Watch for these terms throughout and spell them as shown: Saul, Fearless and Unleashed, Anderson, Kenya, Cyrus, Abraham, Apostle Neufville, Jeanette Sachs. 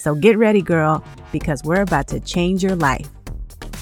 So get ready, girl, because we're about to change your life.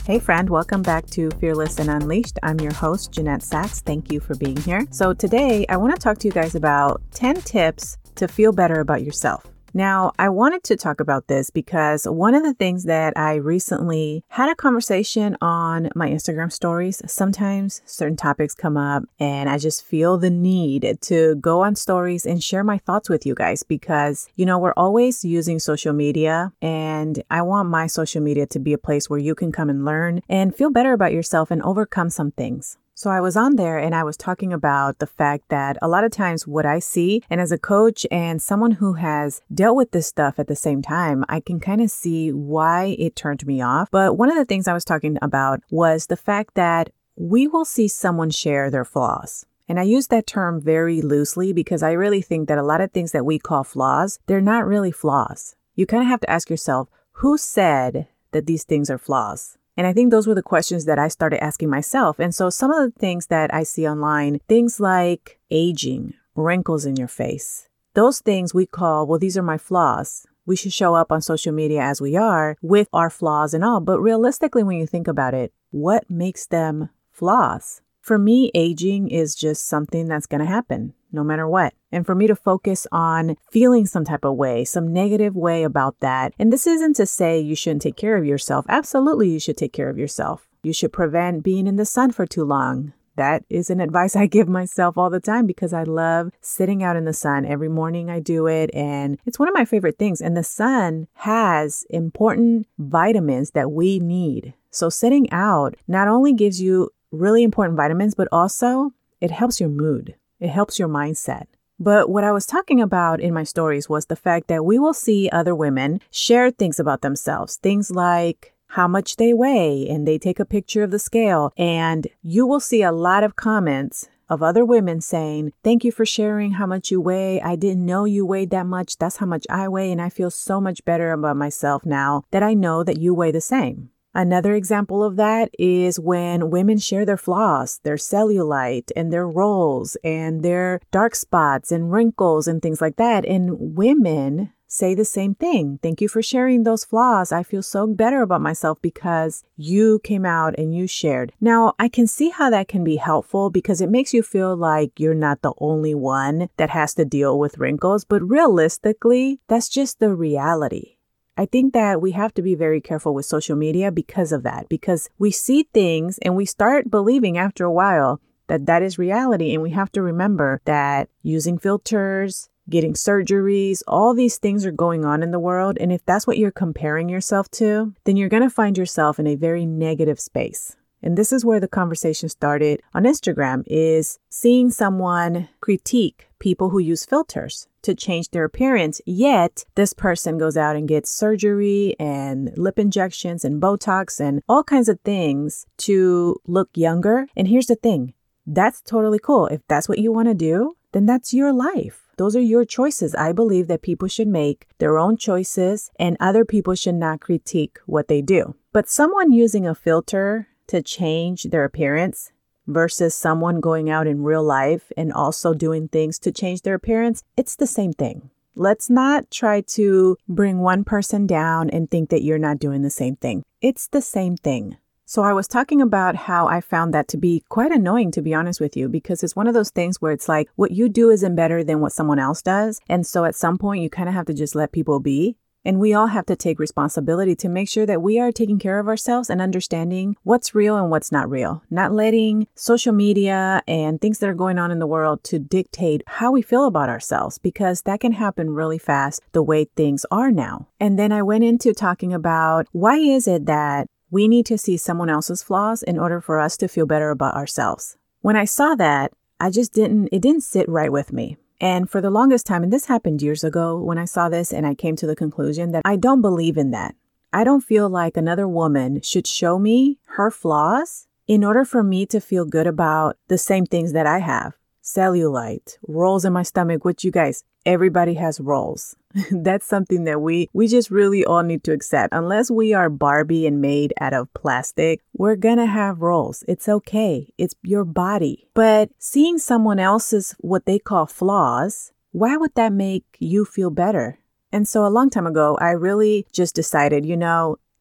Hey friend, welcome back to Fearless and Unleashed. I'm your host, Jeanette Sachs. Thank you for being here. So today I want to talk to you guys about 10 tips to feel better about yourself. Now, I wanted to talk about this because one of the things that I recently had a conversation on my Instagram stories. Sometimes certain topics come up and I just feel the need to go on stories and share my thoughts with you guys because, you know, we're always using social media and I want my social media to be a place where you can come and learn and feel better about yourself and overcome some things. So I was on there and I was talking about the fact that a lot of times what I see, and as a coach and someone who has dealt with this stuff at the same time, I can kind of see why it turned me off. But one of the things I was talking about was the fact that we will see someone share their flaws. And I use that term very loosely because I really think that a lot of things that we call flaws, they're not really flaws. You kind of have to ask yourself, who said that these things are flaws? And I think those were the questions that I started asking myself. And so some of the things that I see online, things like aging, wrinkles in your face, those things we call, well, these are my flaws. We should show up on social media as we are with our flaws and all. But realistically, when you think about it, what makes them flaws? For me, aging is just something that's going to happen no matter what. And for me to focus on feeling some type of way, some negative way about that. And this isn't to say you shouldn't take care of yourself. Absolutely, you should take care of yourself. You should prevent being in the sun for too long. That is an advice I give myself all the time because I love sitting out in the sun. Every morning I do it and it's one of my favorite things. And the sun has important vitamins that we need. So sitting out not only gives you really important vitamins, but also it helps your mood. It helps your mindset. But what I was talking about in my stories was the fact that we will see other women share things about themselves, things like how much they weigh and they take a picture of the scale. And you will see a lot of comments of other women saying, thank you for sharing how much you weigh. I didn't know you weighed that much. That's how much I weigh. And I feel so much better about myself now that I know that you weigh the same. Another example of that is when women share their flaws, their cellulite and their rolls and their dark spots and wrinkles and things like that. And women say the same thing. Thank you for sharing those flaws. I feel so better about myself because you came out and you shared. Now, I can see how that can be helpful because it makes you feel like you're not the only one that has to deal with wrinkles. But realistically, that's just the reality. I think that we have to be very careful with social media because of that, because we see things and we start believing after a while that that is reality. And we have to remember that using filters, getting surgeries, all these things are going on in the world. And if that's what you're comparing yourself to, then you're going to find yourself in a very negative space. And this is where the conversation started on Instagram, is seeing someone critique people who use filters to change their appearance. Yet this person goes out and gets surgery and lip injections and Botox and all kinds of things to look younger. And here's the thing. That's totally cool. If that's what you want to do, then that's your life. Those are your choices. I believe that people should make their own choices and other people should not critique what they do. But someone using a filter to change their appearance versus someone going out in real life and also doing things to change their appearance, it's the same thing. Let's not try to bring one person down and think that you're not doing the same thing. It's the same thing. So I was talking about how I found that to be quite annoying, to be honest with you, because it's one of those things where it's like what you do isn't better than what someone else does. And so at some point you kind of have to just let people be. And we all have to take responsibility to make sure that we are taking care of ourselves and understanding what's real and what's not real. Not letting social media and things that are going on in the world to dictate how we feel about ourselves, because that can happen really fast the way things are now. And then I went into talking about why is it that we need to see someone else's flaws in order for us to feel better about ourselves. When I saw that, it didn't sit right with me. And for the longest time, and this happened years ago when I saw this and I came to the conclusion that I don't believe in that. I don't feel like another woman should show me her flaws in order for me to feel good about the same things that I have. Cellulite, rolls in my stomach, which you guys, everybody has rolls. That's something that we just really all need to accept. Unless we are Barbie and made out of plastic, we're gonna have rolls. It's okay. It's your body. But seeing someone else's what they call flaws, why would that make you feel better? And so a long time ago, I really just decided,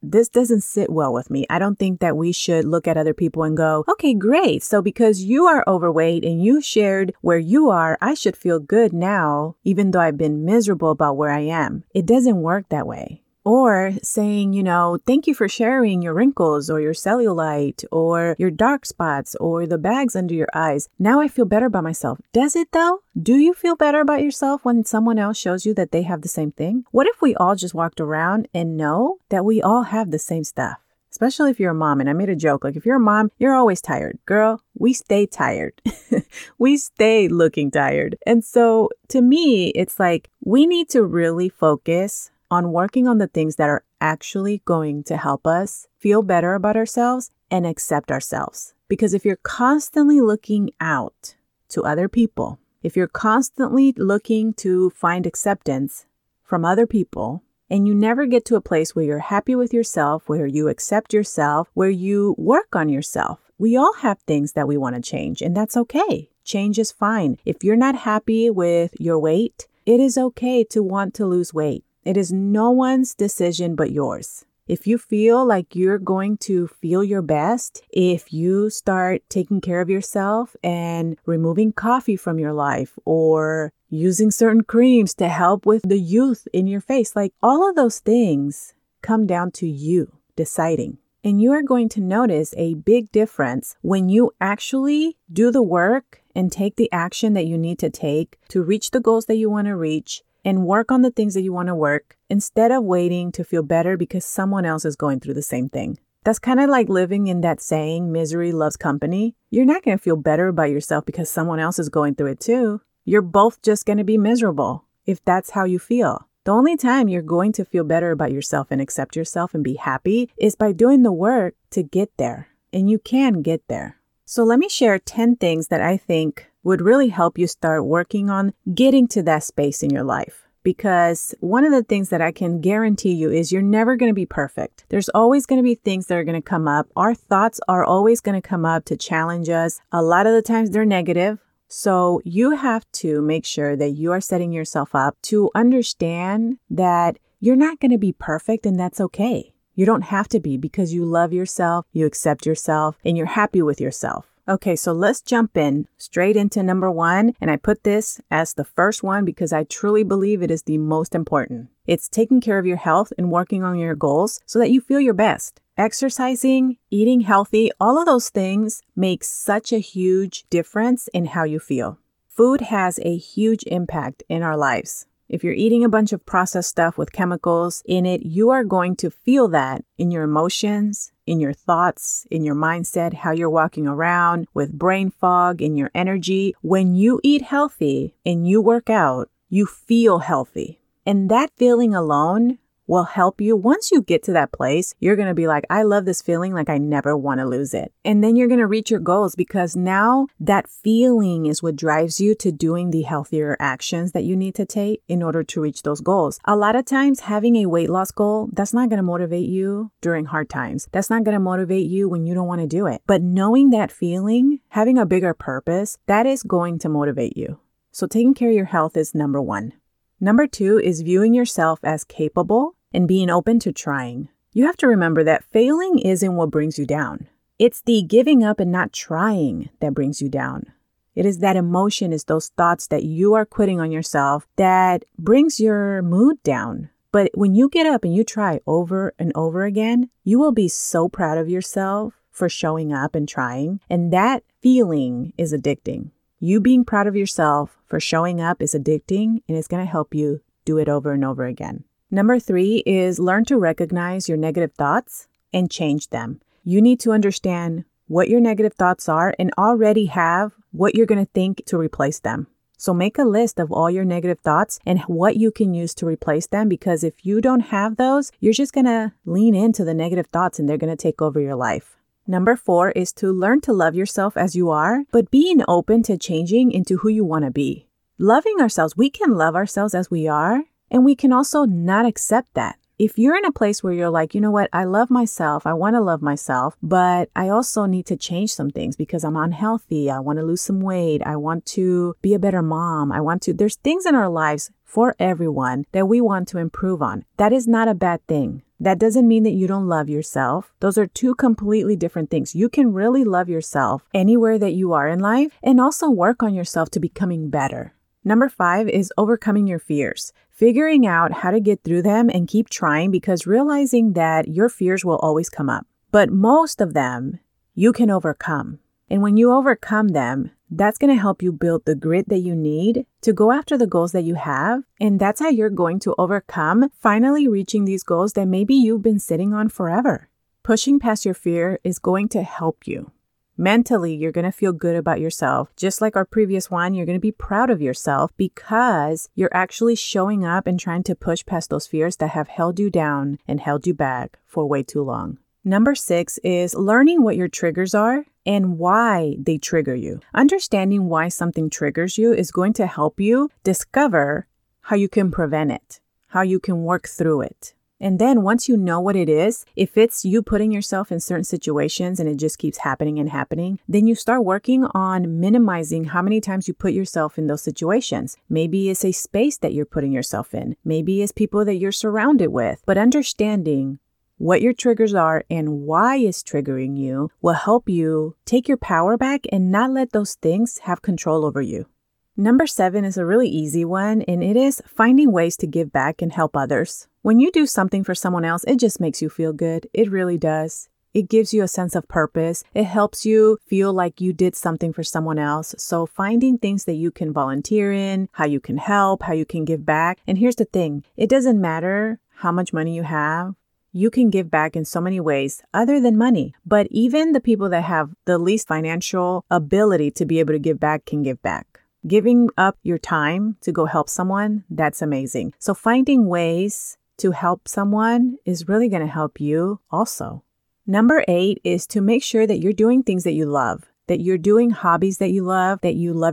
this doesn't sit well with me. I don't think that we should look at other people and go, okay, great. So because you are overweight and you shared where you are, I should feel good now, even though I've been miserable about where I am. It doesn't work that way. Or saying, thank you for sharing your wrinkles or your cellulite or your dark spots or the bags under your eyes. Now I feel better about myself. Does it though? Do you feel better about yourself when someone else shows you that they have the same thing? What if we all just walked around and know that we all have the same stuff? Especially if you're a mom. And I made a joke, like if you're a mom, you're always tired. Girl, we stay tired. We stay looking tired. And so to me, it's like we need to really focus on working on the things that are actually going to help us feel better about ourselves and accept ourselves. Because if you're constantly looking out to other people, if you're constantly looking to find acceptance from other people, and you never get to a place where you're happy with yourself, where you accept yourself, where you work on yourself, we all have things that we want to change, and that's okay. Change is fine. If you're not happy with your weight, it is okay to want to lose weight. It is no one's decision but yours. If you feel like you're going to feel your best, if you start taking care of yourself and removing coffee from your life or using certain creams to help with the youth in your face, like all of those things come down to you deciding. And you are going to notice a big difference when you actually do the work and take the action that you need to take to reach the goals that you want to reach and work on the things that you want to work instead of waiting to feel better because someone else is going through the same thing. That's kind of like living in that saying, misery loves company. You're not going to feel better about yourself because someone else is going through it too. You're both just going to be miserable if that's how you feel. The only time you're going to feel better about yourself and accept yourself and be happy is by doing the work to get there. And you can get there. So let me share 10 things that I think would really help you start working on getting to that space in your life. Because one of the things that I can guarantee you is you're never going to be perfect. There's always going to be things that are going to come up. Our thoughts are always going to come up to challenge us. A lot of the times they're negative. So you have to make sure that you are setting yourself up to understand that you're not going to be perfect and that's okay. You don't have to be because you love yourself, you accept yourself, and you're happy with yourself. Okay, so let's jump in straight into number 1. And I put this as the first one because I truly believe it is the most important. It's taking care of your health and working on your goals so that you feel your best. Exercising, eating healthy, all of those things make such a huge difference in how you feel. Food has a huge impact in our lives. If you're eating a bunch of processed stuff with chemicals in it, you are going to feel that in your emotions, in your thoughts, in your mindset, how you're walking around with brain fog, in your energy. When you eat healthy and you work out, you feel healthy. And that feeling alone will help you. Once you get to that place, you're going to be like, I love this feeling, like I never want to lose it. And then you're going to reach your goals because now that feeling is what drives you to doing the healthier actions that you need to take in order to reach those goals. A lot of times having a weight loss goal, that's not going to motivate you during hard times. That's not going to motivate you when you don't want to do it. But knowing that feeling, having a bigger purpose, that is going to motivate you. So taking care of your health is number 1. Number 2 is viewing yourself as capable and being open to trying. You have to remember that failing isn't what brings you down. It's the giving up and not trying that brings you down. It is that emotion, is those thoughts that you are quitting on yourself that brings your mood down. But when you get up and you try over and over again, you will be so proud of yourself for showing up and trying. And that feeling is addicting. You being proud of yourself for showing up is addicting, and it's going to help you do it over and over again. Number 3 is learn to recognize your negative thoughts and change them. You need to understand what your negative thoughts are and already have what you're going to think to replace them. So make a list of all your negative thoughts and what you can use to replace them, because if you don't have those, you're just going to lean into the negative thoughts and they're going to take over your life. Number 4 is to learn to love yourself as you are, but being open to changing into who you want to be. Loving ourselves, we can love ourselves as we are, and we can also not accept that. If you're in a place where you're like, you know what, I love myself, I want to love myself, but I also need to change some things because I'm unhealthy, I want to lose some weight, I want to be a better mom, there's things in our lives for everyone that we want to improve on. That is not a bad thing. That doesn't mean that you don't love yourself. Those are two completely different things. You can really love yourself anywhere that you are in life and also work on yourself to becoming better. Number 5 is overcoming your fears. Figuring out how to get through them and keep trying, because realizing that your fears will always come up. But most of them you can overcome. And when you overcome them, that's going to help you build the grit that you need to go after the goals that you have. And that's how you're going to overcome finally reaching these goals that maybe you've been sitting on forever. Pushing past your fear is going to help you. Mentally, you're going to feel good about yourself. Just like our previous one, you're going to be proud of yourself because you're actually showing up and trying to push past those fears that have held you down and held you back for way too long. Number 6 is learning what your triggers are and why they trigger you. Understanding why something triggers you is going to help you discover how you can prevent it, how you can work through it. And then once you know what it is, if it's you putting yourself in certain situations and it just keeps happening and happening, then you start working on minimizing how many times you put yourself in those situations. Maybe it's a space that you're putting yourself in. Maybe it's people that you're surrounded with. But understanding what your triggers are and why it's triggering you will help you take your power back and not let those things have control over you. Number 7 is a really easy one, and it is finding ways to give back and help others. When you do something for someone else, it just makes you feel good. It really does. It gives you a sense of purpose. It helps you feel like you did something for someone else. So finding things that you can volunteer in, how you can help, how you can give back. And here's the thing. It doesn't matter how much money you have. You can give back in so many ways other than money. But even the people that have the least financial ability to be able to give back can give back. Giving up your time to go help someone, that's amazing. So finding ways to help someone is really going to help you also. Number 8 is to make sure that you're doing things that you love, that you're doing hobbies that you love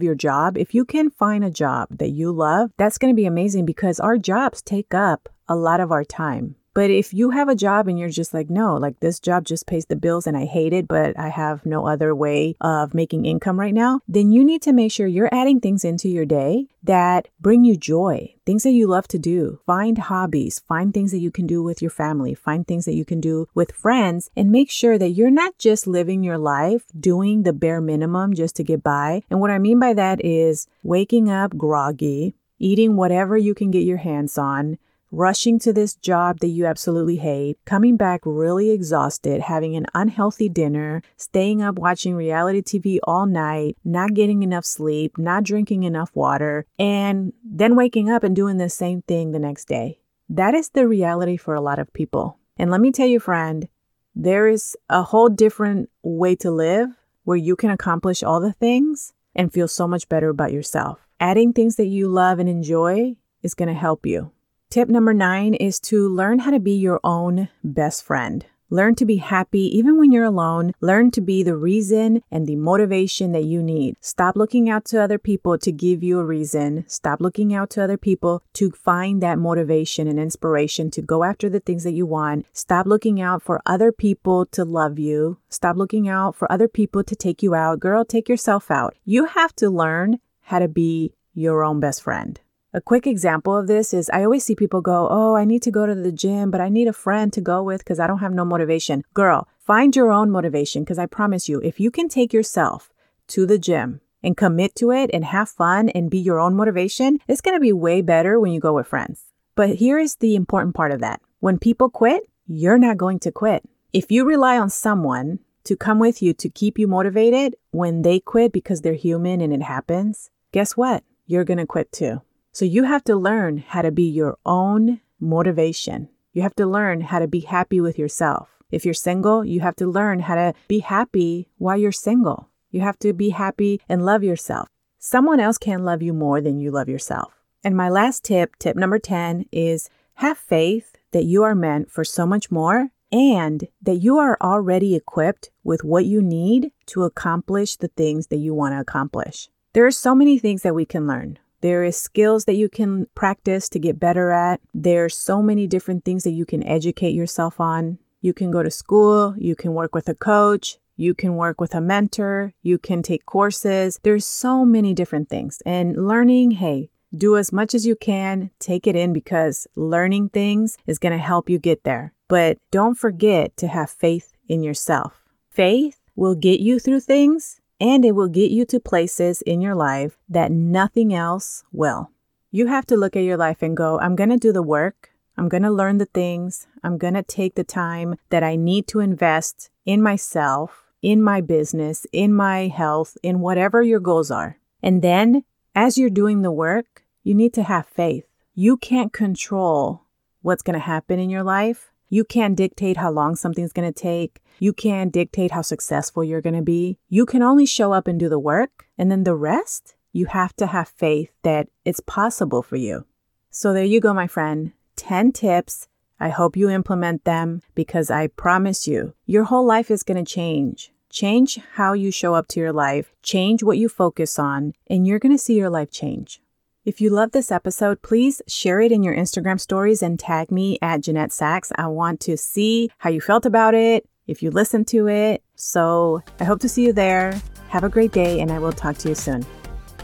your job. If you can find a job that you love, that's going to be amazing because our jobs take up a lot of our time. But if you have a job and you're just like, no, like this job just pays the bills and I hate it, but I have no other way of making income right now, then you need to make sure you're adding things into your day that bring you joy, things that you love to do. Find hobbies, find things that you can do with your family, find things that you can do with friends, and make sure that you're not just living your life doing the bare minimum just to get by. And what I mean by that is waking up groggy, eating whatever you can get your hands on, rushing to this job that you absolutely hate, coming back really exhausted, having an unhealthy dinner, staying up watching reality TV all night, not getting enough sleep, not drinking enough water, and then waking up and doing the same thing the next day. That is the reality for a lot of people. And let me tell you, friend, there is a whole different way to live where you can accomplish all the things and feel so much better about yourself. Adding things that you love and enjoy is going to help you. Tip number 9 is to learn how to be your own best friend. Learn to be happy even when you're alone. Learn to be the reason and the motivation that you need. Stop looking out to other people to give you a reason. Stop looking out to other people to find that motivation and inspiration to go after the things that you want. Stop looking out for other people to love you. Stop looking out for other people to take you out. Girl, take yourself out. You have to learn how to be your own best friend. A quick example of this is I always see people go, oh, I need to go to the gym, but I need a friend to go with because I don't have no motivation. Girl, find your own motivation, because I promise you, if you can take yourself to the gym and commit to it and have fun and be your own motivation, it's going to be way better when you go with friends. But here is the important part of that. When people quit, you're not going to quit. If you rely on someone to come with you to keep you motivated when they quit because they're human and it happens, guess what? You're going to quit too. So you have to learn how to be your own motivation. You have to learn how to be happy with yourself. If you're single, you have to learn how to be happy while you're single. You have to be happy and love yourself. Someone else can love you more than you love yourself. And my last tip, tip number 10, is have faith that you are meant for so much more and that you are already equipped with what you need to accomplish the things that you want to accomplish. There are so many things that we can learn. There is skills that you can practice to get better at. There are so many different things that you can educate yourself on. You can go to school. You can work with a coach. You can work with a mentor. You can take courses. There's so many different things. And learning, hey, do as much as you can. Take it in because learning things is going to help you get there. But don't forget to have faith in yourself. Faith will get you through things. And it will get you to places in your life that nothing else will. You have to look at your life and go, I'm going to do the work. I'm going to learn the things. I'm going to take the time that I need to invest in myself, in my business, in my health, in whatever your goals are. And then as you're doing the work, you need to have faith. You can't control what's going to happen in your life. You can't dictate how long something's going to take. You can't dictate how successful you're going to be. You can only show up and do the work. And then the rest, you have to have faith that it's possible for you. So there you go, my friend. 10 tips. I hope you implement them because I promise you, your whole life is going to change. Change how you show up to your life. Change what you focus on. And you're going to see your life change. If you love this episode, please share it in your Instagram stories and tag me at Jeanette Sachs. I want to see how you felt about it, if you listened to it. So I hope to see you there. Have a great day, and I will talk to you soon.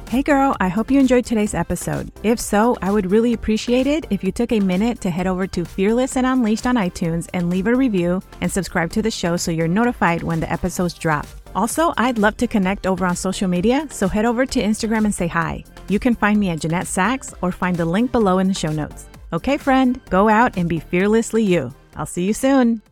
Hey girl, I hope you enjoyed today's episode. If so, I would really appreciate it if you took a minute to head over to Fearless and Unleashed on iTunes and leave a review and subscribe to the show so you're notified when the episodes drop. Also, I'd love to connect over on social media, so head over to Instagram and say hi. You can find me at Jeanette Sachs or find the link below in the show notes. Okay, friend, go out and be fearlessly you. I'll see you soon.